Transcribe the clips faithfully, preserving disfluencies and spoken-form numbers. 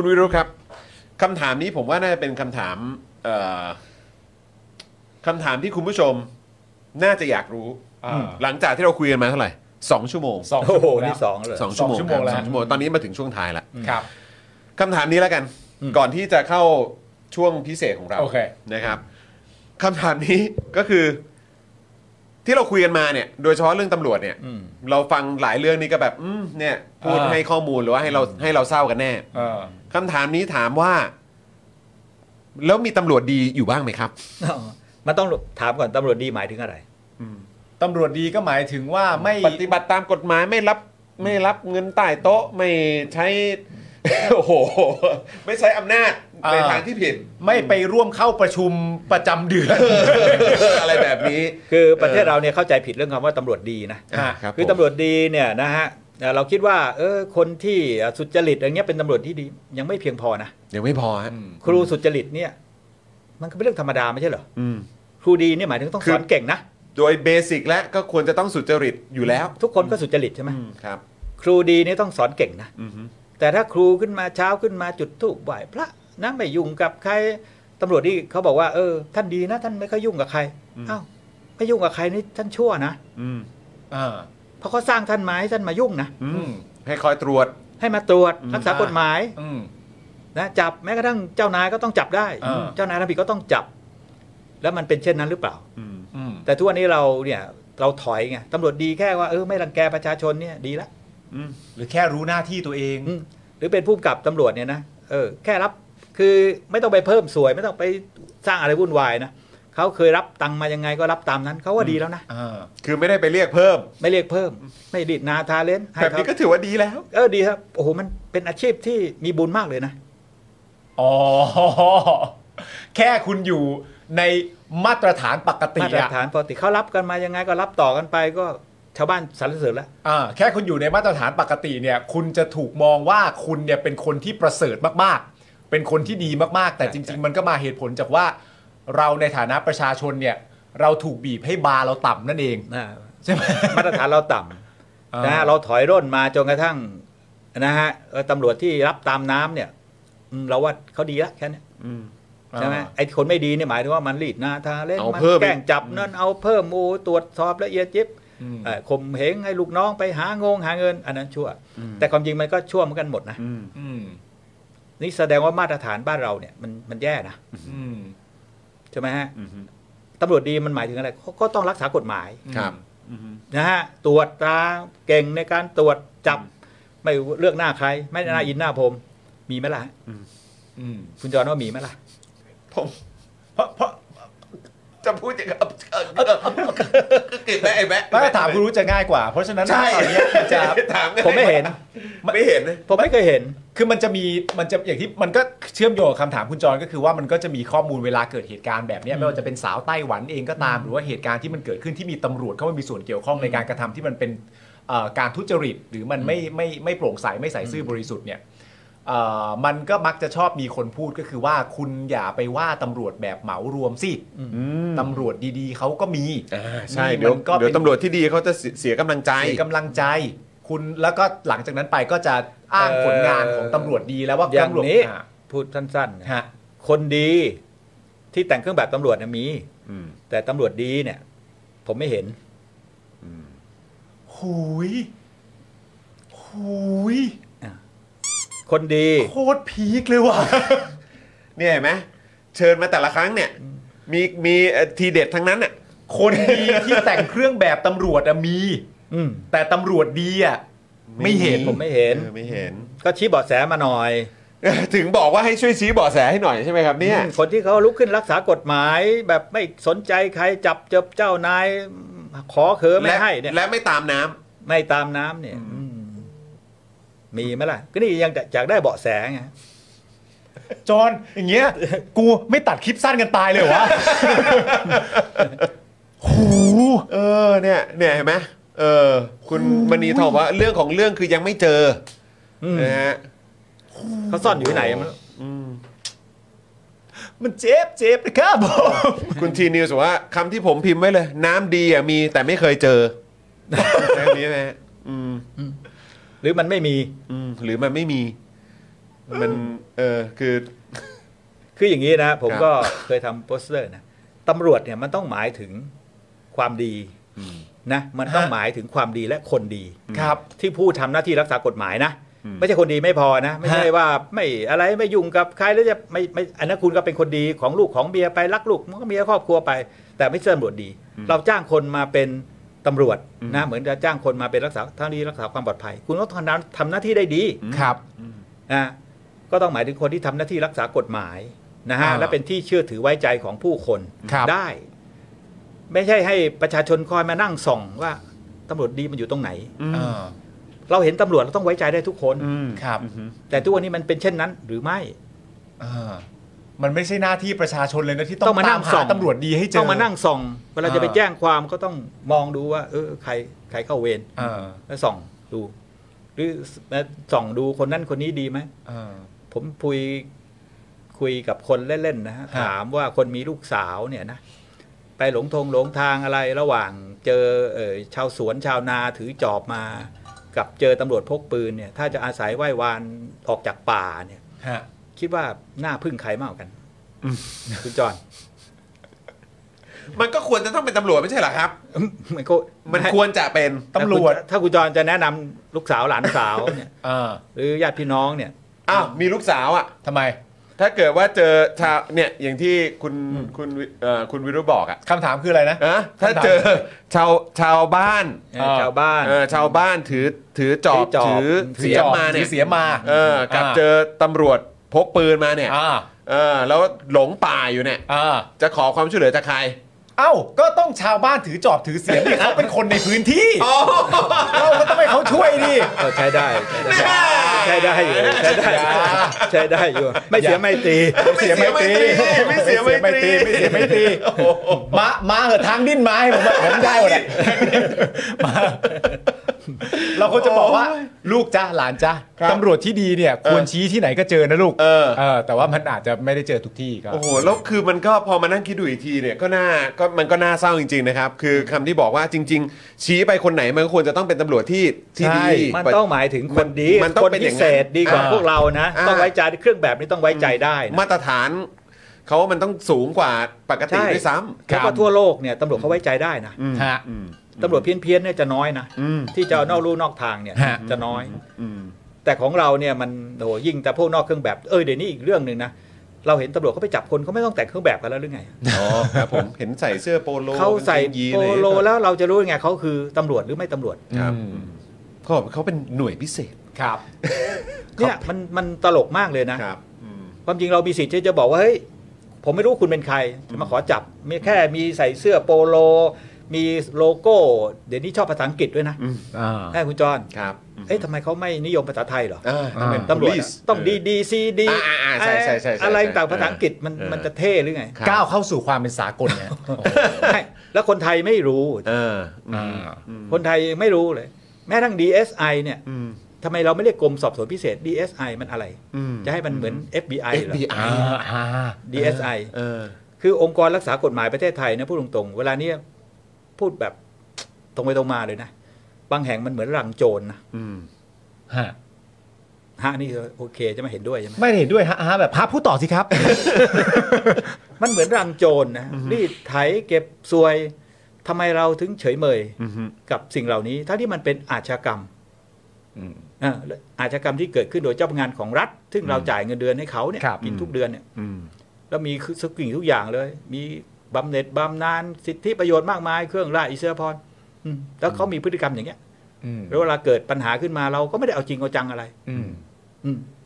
คุณวิรุธครับคำถามนี้ผมว่าน่าจะเป็นคำถามคำถามที่คุณผู้ชมน่าจะอยากรู้หลังจากที่เราคุยกันมาเท่าไหร่สองชั่วโมงโอ้โหนี่สองเลยสองชั่วโมงแล้วสองชั่วโมงตอนนี้มาถึงช่วงท้ายแล้วครับคำถามนี้แล้วกันก่อนที่จะเข้าช่วงพิเศษของเรานะครับคำถามนี้ก็คือที่เราคุยกันมาเนี่ยโดยเฉพาะเรื่องตำรวจเนี่ยเราฟังหลายเรื่องนี้ก็แบบเนี่ยพูดให้ข้อมูลหรือว่าให้เราให้เราเศร้ากันแน่คำถามนี้ถามว่าแล้วมีตำรวจดีอยู่บ้างไหมครับมันต้องถามก่อนตำรวจดีหมายถึงอะไรตำรวจดีก็หมายถึงว่าไม่ปฏิบัติตามกฎหมายไม่รับไม่รับเงินใต้โต๊ะไม่ใช้โอ้โหไม่ใช้อำนาจในทางที่ผิดไม่ไปร่วมเข้าประชุมประจำเดือน อะไรแบบนี้ คือประเทศเราเนี่ยเข้าใจผิดเรื่องคำว่าตำรวจดีนะคือตำรวจดีเนี่ยนะฮะเราคิดว่าเออคนที่สุจริตอย่างเงี้ยเป็นตำรวจที่ดียังไม่เพียงพอนะยังไม่พอฮะครูสุจริตเนี่ยมันก็เป็นเรื่องธรรมดาไม่ใช่เหรอครูดีเนี่ยหมายถึงต้องสอนเก่งนะโดยเบสิกและก็ควรจะต้องสุจริตอยู่แล้วทุกคนก็สุจริตใช่ไหมครับครูดีเนี่ยต้องสอนเก่งนะแต่ถ้าครูขึ้นมาเช้าขึ้นมาจุดธูปไหว้พระนั่งไม่ยุ่งกับใครตำรวจที่เขาบอกว่าเออท่านดีนะท่านไม่ค่อยยุ่งกับใครอ้าวไม่ยุ่งกับใครนี่ท่านชั่วนะเพราะเขาสร้างท่านมาให้ท่านมายุ่งนะให้คอยตรวจให้มาตรวจรักษากฎหมายนะจับแม้กระทั่งเจ้านายก็ต้องจับได้เจ้านายทำผิดก็ต้องจับแล้วมันเป็นเช่นนั้นหรือเปล่าแต่ทุกวันนี้เราเนี่ยเราถอยไงตำรวจดีแค่ว่าเออไม่รังแกประชาชนเนี่ยดีละหรือแค่รู้หน้าที่ตัวเองหรือเป็นผู้กำกับตำรวจเนี่ยนะเออแค่รับคือไม่ต้องไปเพิ่มสวยไม่ต้องไปสร้างอะไรวุ่นวายนะเขาเคยรับตังมายังไงก็รับตามนั้นเขาว่าดีแล้วนะคือไม่ได้ไปเรียกเพิ่มไม่เรียกเพิ่มไม่ดิดนาทาเล่นแบบนี้ก็ถือว่าดีแล้วเออดีครับโอ้โหมันเป็นอาชีพที่มีบุญมากเลยนะอ๋อแค่คุณอยู่ในมาตรฐานปกติมาตรฐานปกติเขารับกันมายังไงก็รับต่อกันไปก็ชาวบ้านสรรเสริญแล้วแค่คุณอยู่ในมาตรฐานปกติเนี่ยคุณจะถูกมองว่าคุณเนี่ยเป็นคนที่ประเสริฐมากๆเป็นคนที่ดีมากๆแต่จริงๆมันก็มาเหตุผลจากว่าเราในฐานะประชาชนเนี่ยเราถูกบีบให้บาเราต่ำนั่นเองใช่ไหมมาตรฐานเราต่ำนะเราถอยร่นมาจนกระทั่งนะฮะตำรวจที่รับตามน้ำเนี่ยเราว่าเขาดีละแค่นี้ใช่ไหมไอ้คนไม่ดีเนี่ยหมายถึงว่ามันรีดนาทาเล่นมันแกล้งจับนั่นเอาเพิ่มโอ้ตรวจสอบละเอียดยิบข่มเหงให้ลูกน้องไปหางงหาเงินอันนั้นชั่วแต่ความจริงมันก็ชั่วเหมือนกันหมดนะนี่แสดงว่ามาตรฐานบ้านเราเนี่ยมันมันแย่นะใช่ไหมฮะตำรวจดีมันหมายถึงอะไรก็ต้องรักษากฎหมายนะฮะตรวจตราเก่งในการตรวจจับไม่เลือกหน้าใครไม่หน้าอินหน้าพรมมีไหมล่ะคุณจอนว่ามีไหมล่ะผมเพราะเพราะจะพูดอย่างกับกินแม่ไอ้แม่ถ้าถามคุณรู้จะง่ายกว่าเพราะฉะนั้นตอนนี้จะถามผมไม่เห็นไม่เห็นผมไม่เคยเห็นคือมันจะมีมันจะอย่างที่มันก็เชื่อมโยงกับคำถามคุณจรก็คือว่ามันก็จะมีข้อมูลเวลาเกิดเหตุการณ์แบบนี้ไม่ว่าจะเป็นสาวไต้หวันเองก็ตามหรือว่าเหตุการณ์ที่มันเกิดขึ้นที่มีตำรวจเข้ามามีส่วนเกี่ยวข้องในการกระทำที่มันเป็นการทุจริตหรือมันไม่ไม่ไม่โปร่งใสไม่ใสซื่อบริสุทธิ์เนี่ยมันก็มักจะชอบมีคนพูดก็คือว่าคุณอย่าไปว่าตำรวจแบบเหมารวมสิตำรวจดีๆเขาก็มีใช่เดี๋ยวเดี๋ยวตำรวจที่ดีเขาจะเสียกำลังใจเสียกำลังใจคุณแล้วก็หลังจากนั้นไปก็จะอ้างผลงานของตำรวจดีแล้วว่าอย่างนี้พูดสั้นๆคนดีที่แต่งเครื่องแบบตำรวจมีแต่ตำรวจดีเนี่ยผมไม่เห็นหุยหุยคนดีโคตรพีคเลยว่ะเนี่ยเห็นไหมเชิญมาแต่ละครั้งเนี่ยมีมีทีเด็ดทั้งนั้นน่ะคนดีที่แต่งเครื่องแบบตำรวจอะมีแต่ตำรวจดีอะไม่เห็นผมไม่เห็นไม่เห็นก็ชี้เบาะแสมาหน่อยถึงบอกว่าให้ช่วยชี้เบาะแสให้หน่อยใช่ไหมครับเนี่ยคนที่เขาลุกขึ้นรักษากฎหมายแบบไม่สนใจใครจับเจ็บเจ้านายขอเขอไม่ให้เนี่ยและไม่ตามน้ำไม่ตามน้ำเนี่ยมีไหมล่ะก็นี่ยังอยากได้เบาะแสไงจอนอย่างเงี้ยกูไม่ตัดคลิปสั้นกันตายเลยวะโหเออเนี่ยเนี่ยเห็นไหมเออคุณมณีทองว่าเรื่องของเรื่องคือยังไม่เจอนะฮะเขาซ่อนอยู่ไหนมันมันเจ็บเจ็บนะครับผมคุณทีนิวส์บอกว่าคำที่ผมพิมพ์ไว้เลยน้ำดีอ่ะมีแต่ไม่เคยเจอแบบนี้นะฮะหรือมันไม่มีหรือมันไม่มี มันเออคือคืออย่างนี้นะผมก็เคยทำโปสเตอร์นะตำรวจเนี่ยมันต้องหมายถึงความดีนะมันต้องหมายถึงความดีและคนดีที่ผู้ทำหน้าที่รักษากฎหมายนะไม่ใช่คนดีไม่พอนะไม่ใช่ว่าไม่อะไรไม่ยุ่งกับใครแล้วจะไม่ไม่อันนั้นคุณก็เป็นคนดีของลูกของเมียไปรักลูกเมียครอบครัวไปแต่ไม่ใช่ตำรวจดีเราจ้างคนมาเป็นตำรวจนะเหมือนจะจ้างคนมาเป็นรักษาทางนี้รักษาความปลอดภัยคุณต้องทำหน้าที่ได้ดีครับนะก็ต้องหมายถึงคนที่ทำหน้าที่รักษากฎหมายนะฮะและเป็นที่เชื่อถือไว้ใจของผู้คนได้ไม่ใช่ให้ประชาชนคอยมานั่งส่องว่าตำรวจดีมันอยู่ตรงไหนเราเห็นตำรวจเราต้องไว้ใจได้ทุกคนครับแต่ทุกวันนี้มันเป็นเช่นนั้นหรือไม่มันไม่ใช่หน้าที่ประชาชนเลยนะที่ต้องมานั่งหาตำรวจดีให้เจอต้องมานั่งส่องเวลาจะไปแจ้งความก็ต้องมองดูว่าเออใครใครเข้าเวรแล้วส่องดูหรือส่องดูคนนั้นคนนี้ดีไหมผมคุยคุยกับคนเล่นๆนะฮะถามว่าคนมีลูกสาวเนี่ยนะไปหลงทงหลงทางอะไรระหว่างเจอเอ่อชาวสวนชาวนาถือจอบมากับเจอตำรวจพกปืนเนี่ยถ้าจะอาศัยไหว้วานออกจากป่าเนี่ยคิดว่าหน้าพึ่งใครมากกันคุณจอนมันก็ควรจะต้องเป็นตำรวจไม่ใช่หรอครับมันก็มันควรจะเป็นตำรวจถ้าคุณจอนจะแนะนำลูกสาวหลานสาวเนี่ยหรือญาติพี่น้องเนี่ยอ้าวมีลูกสาวอ่ะทำไมถ้าเกิดว่าเจอชาวเนี่ยอย่างที่คุณคุณเอ่อคุณวิรุบอกอ่ะคำถามคืออะไรนะถ้าเจอชาวชาวบ้านชาวบ้านเออชาวบ้านถือถือจอบถือเสียมาเนี่ยเสียมาเออกับเจอตำรวจพกปืนมาเนี่ยเออแล้วหลงป่าอยู่เนี่ยจะขอความช่วยเหลือจากใครเอ้าก็ต้องชาวบ้านถือจอบถือเสียมนี่เขาเป็นคนในพื้นที่เราก็ต้องให้เขาช่วยดิใช้ได้ใช้ได้อยู่ใช้ได้ใช้ได้อยู่ไม่เสียไม่ตีไม่เสียไม่ตีไม่เสียไม่ตีไม่เสียไม่ตีมามาเหอะทางดิ้นไม้ผมผมได้หมดเลยเราก็จะบอกว่าลูกจ้าหลานจ้าตำรวจที่ดีเนี่ยควรชี้ที่ไหนก็เจอนะลูกเออแต่ว่ามันอาจจะไม่ได้เจอทุกที่ก็โอ้โหแล้วคือมันก็พอมานั่งคิดดูอีกทีเนี่ยก็น่าก็มันก็น่าเศร้าจริงๆนะครับคือคำที่บอกว่าจริงๆชี้ไปคนไหนมันก็ควรจะต้องเป็นตำรวจที่ที่ดีมันต้องหมายถึงคนดีคนพิเศษดีกว่าพวกเรานะต้องไว้ใจเครื่องแบบนี้ต้องไว้ใจได้มาตรฐานเขาว่ามันต้องสูงกว่าปกติด้วยซ้ำแล้วก็ทั่วโลกเนี่ยตำรวจเขาไว้ใจได้นะตำรวจเพี้ยนๆเนี่ยจะน้อยนะที่จะนอกลู่นอกทางเนี่ยจะน้อยแต่ของเราเนี่ยมันโหยิ่งแต่พวกนอกเครื่องแบบเอ้ยเดี๋ยวนี้อีกเรื่องนึงนะเราเห็นตำรวจเขาไปจับคนเขาไม่ต้องแต่งเครื่องแบบกันแล้วหรือไงอ๋อครับผมเห็นใส่เสื้อโปโลเขาใส่โปโลแล้วเราจะรู้ยังไงเขาคือตำรวจหรือไม่ตำรวจครับเขาเขาเป็นหน่วยพิเศษครับเนี่ยมันมันตลกมากเลยนะความจริงเรามีสิทธิ์ที่จะบอกว่าเฮ้ยผมไม่รู้คุณเป็นใครมาขอจับมีแค่มีใส่เสื้อโปโลมีโลโก้เดี๋ยวนี้ชอบภาษาอังกฤษด้วยนะใช่คุณจอนครับเอ๊ะทำไมเขาไม่นิยมภาษาไทยเหรอตำรวจต้องดีดีซีดีอะไรต่างภาษาอังกฤษมันมันจะเท่หรือไงก้าวเข้าสู่ความเป็นสากลเนี่ยแล้วคนไทยไม่รู้คนไทยไม่รู้เลยแม้ทั้ง ดี เอส ไอ เนี่ยทำไมเราไม่เรียกกรมสอบสวนพิเศษ ดี เอส ไอ มันอะไรจะให้มันเหมือน เอฟ บี ไอ เหรอ ดี เอส ไอ คือองค์กรรักษากฎหมายประเทศไทยนะพูดตรงๆเวลานี้พูดแบบตรงไปตรงมาเลยนะบางแห่งมันเหมือนรังโจร น, นะฮะฮะนี่โอเคจะไม่เห็นด้วยใช่ไหมไม่เห็นด้วยฮะฮะแบบพาพูดต่อสิครับ มันเหมือนรังโจร น, นะรีดไถเก็บซวยทำไมเราถึงเฉยเมยกับสิ่งเหล่านี้ทั้งที่มันเป็นอาชญากรรมอ่าอาชญากรรมที่เกิดขึ้นโดยเจ้าพนักงานของรัฐซึ่งเราจ่ายเงินเดือนให้เขาเนี่ยกินทุกเดือนเนี่ยแล้วมีสกลิ่งทุกอย่างเลยมีบำเหน็จบำนาญสิทธิประโยชน์มากมายเครื่องราชอิสริยาภรณ์แล้วเขามีพฤติกรรมอย่างเงี้ยแล้วเวลาเกิดปัญหาขึ้นมาเราก็ไม่ได้เอาจริงเอาจังอะไร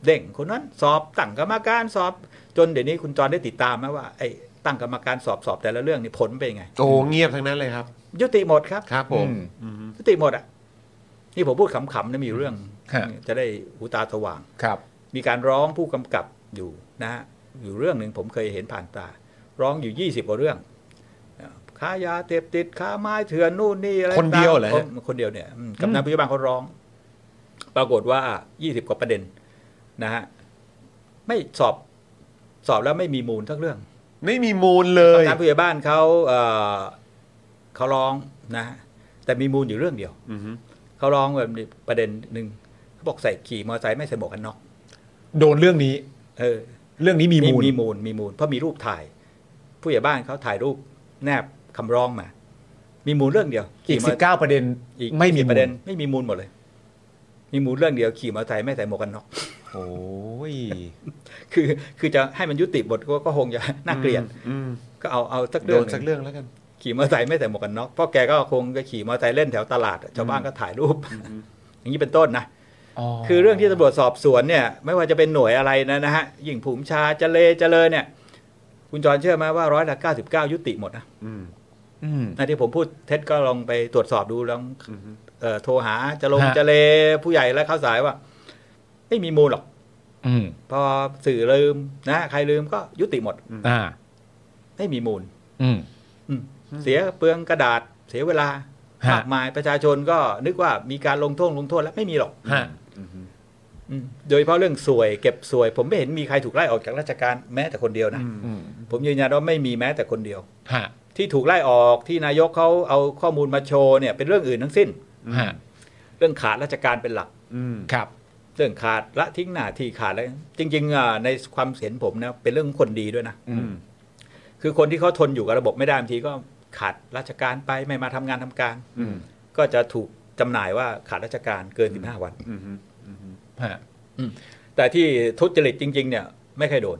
เด้งคนนั้นสอบตั้งกรรมการสอบจนเดี๋ยวนี้คุณจรได้ติดตามไหมว่าไอ้ตั้งกรรมการสอบสอบแต่ละเรื่องนี่ผลเป็นยังไงโอ้เงียบทั้งนั้นเลยครับยุติหมดครับครับผมยุติหมดอ่ะนี่ผมพูดขำๆนะมีเรื่องจะได้หูตาสว่างครับมีการร้องผู้กำกับอยู่นะฮะอยู่เรื่องนึงผมเคยเห็นผ่านตาร้องอยู่ยี่สิบกว่าเรื่องค้ายาเสพติดค้าไม้เถื่อนนู่นนี่อะไรคนเดียวเหรอคนเดียวเนี่ยกำนันผู้ใหญ่บ้านเขาร้องปรากฏว่ายี่สิบกว่าประเด็นนะฮะไม่สอบสอบแล้วไม่มีมูลทั้งเรื่องไม่มีมูลเลยกำนันผู้ใหญ่บ้านเขาเอ่อเขาร้องนะแต่มีมูลอยู่เรื่องเดียวเขาร้องแบบประเด็นนึงเขาบอกใส่ขี่มอเตอร์ไซค์ไม่ใส่หมวกกันน็อก โดนเรื่องนี้เออเรื่องนี้มีมูลมีมูลมีมูลเพราะมีรูปถ่ายผู้ใหญ่บ้านเขาถ่ายรูปแนบคำร้องมามีมูลเรื่องเดียวอีกสิบเก้าประเด็นอีกไม่มีประเด็นไม่มีมูลหมดเลยมีมูลเรื่องเดียวขี่มอเตอร์ไซค์ไม่ใส่หมวกกันน็อกโอ้ยคือคือจะให้มันยุติบทก็คงจะน่าเกลียดก็เอาเอาสักเรื่องสักเรื่องแล้วกันขี่มอเตอร์ไซค์ไม่ใส่หมวกกันน็อกเพราะแกก็คงจะขี่มอเตอร์ไซค์เล่นแถวตลาดชาวบ้านก็ถ่ายรูปอย่างนี้เป็นต้นนะคือเรื่องที่ตำรวจสอบสวนเนี่ยไม่ว่าจะเป็นหน่วยอะไรนะนะฮะยิ่งภูมิชาเจเลเจเลเนี่ยคุณจรเชื่อไหมว่าร้อยละเก้าสิบเก้ายุติหมดนะอันที่ผมพูดเท็จก็ลองไปตรวจสอบดูลองโทรหาจะลงจะเลผู้ใหญ่และเข้าสายว่าไม่มีมูลหรอกพอสื่อลืมนะใครลืมก็ยุติหมดไม่มีมูลเสียเปลืองกระดาษเสียเวลามากมายประชาชนก็นึกว่ามีการลงโทษลงโทษแล้วไม่มีหรอกโดยเฉพาะเรื่องสวยเก็บสวยผมไม่เห็นมีใครถูกไล่ออกจากราชการแม้แต่คนเดียวนะผมยืนยันว่าไม่มีแม้แต่คนเดียวที่ถูกไล่ออกที่นายกเขาเอาข้อมูลมาโชว์เนี่ยเป็นเรื่องอื่นทั้งสิ้นเรื่องขาดราชการเป็นหลักครับเรื่องขาดละทิ้งหน้าที่ขาดแล้วจริงๆในความเห็นผมนะเป็นเรื่องคนดีด้วยนะคือคนที่เขาทนอยู่กับระบบไม่ได้บางทีก็ขาดราชการไปไม่มาทำงานทำการก็จะถูกจำหน่ายว่าขาดราชการเกินสิบห้าวันแต่ที่ทุจริตจริงๆเนี่ยไม่เคยโดน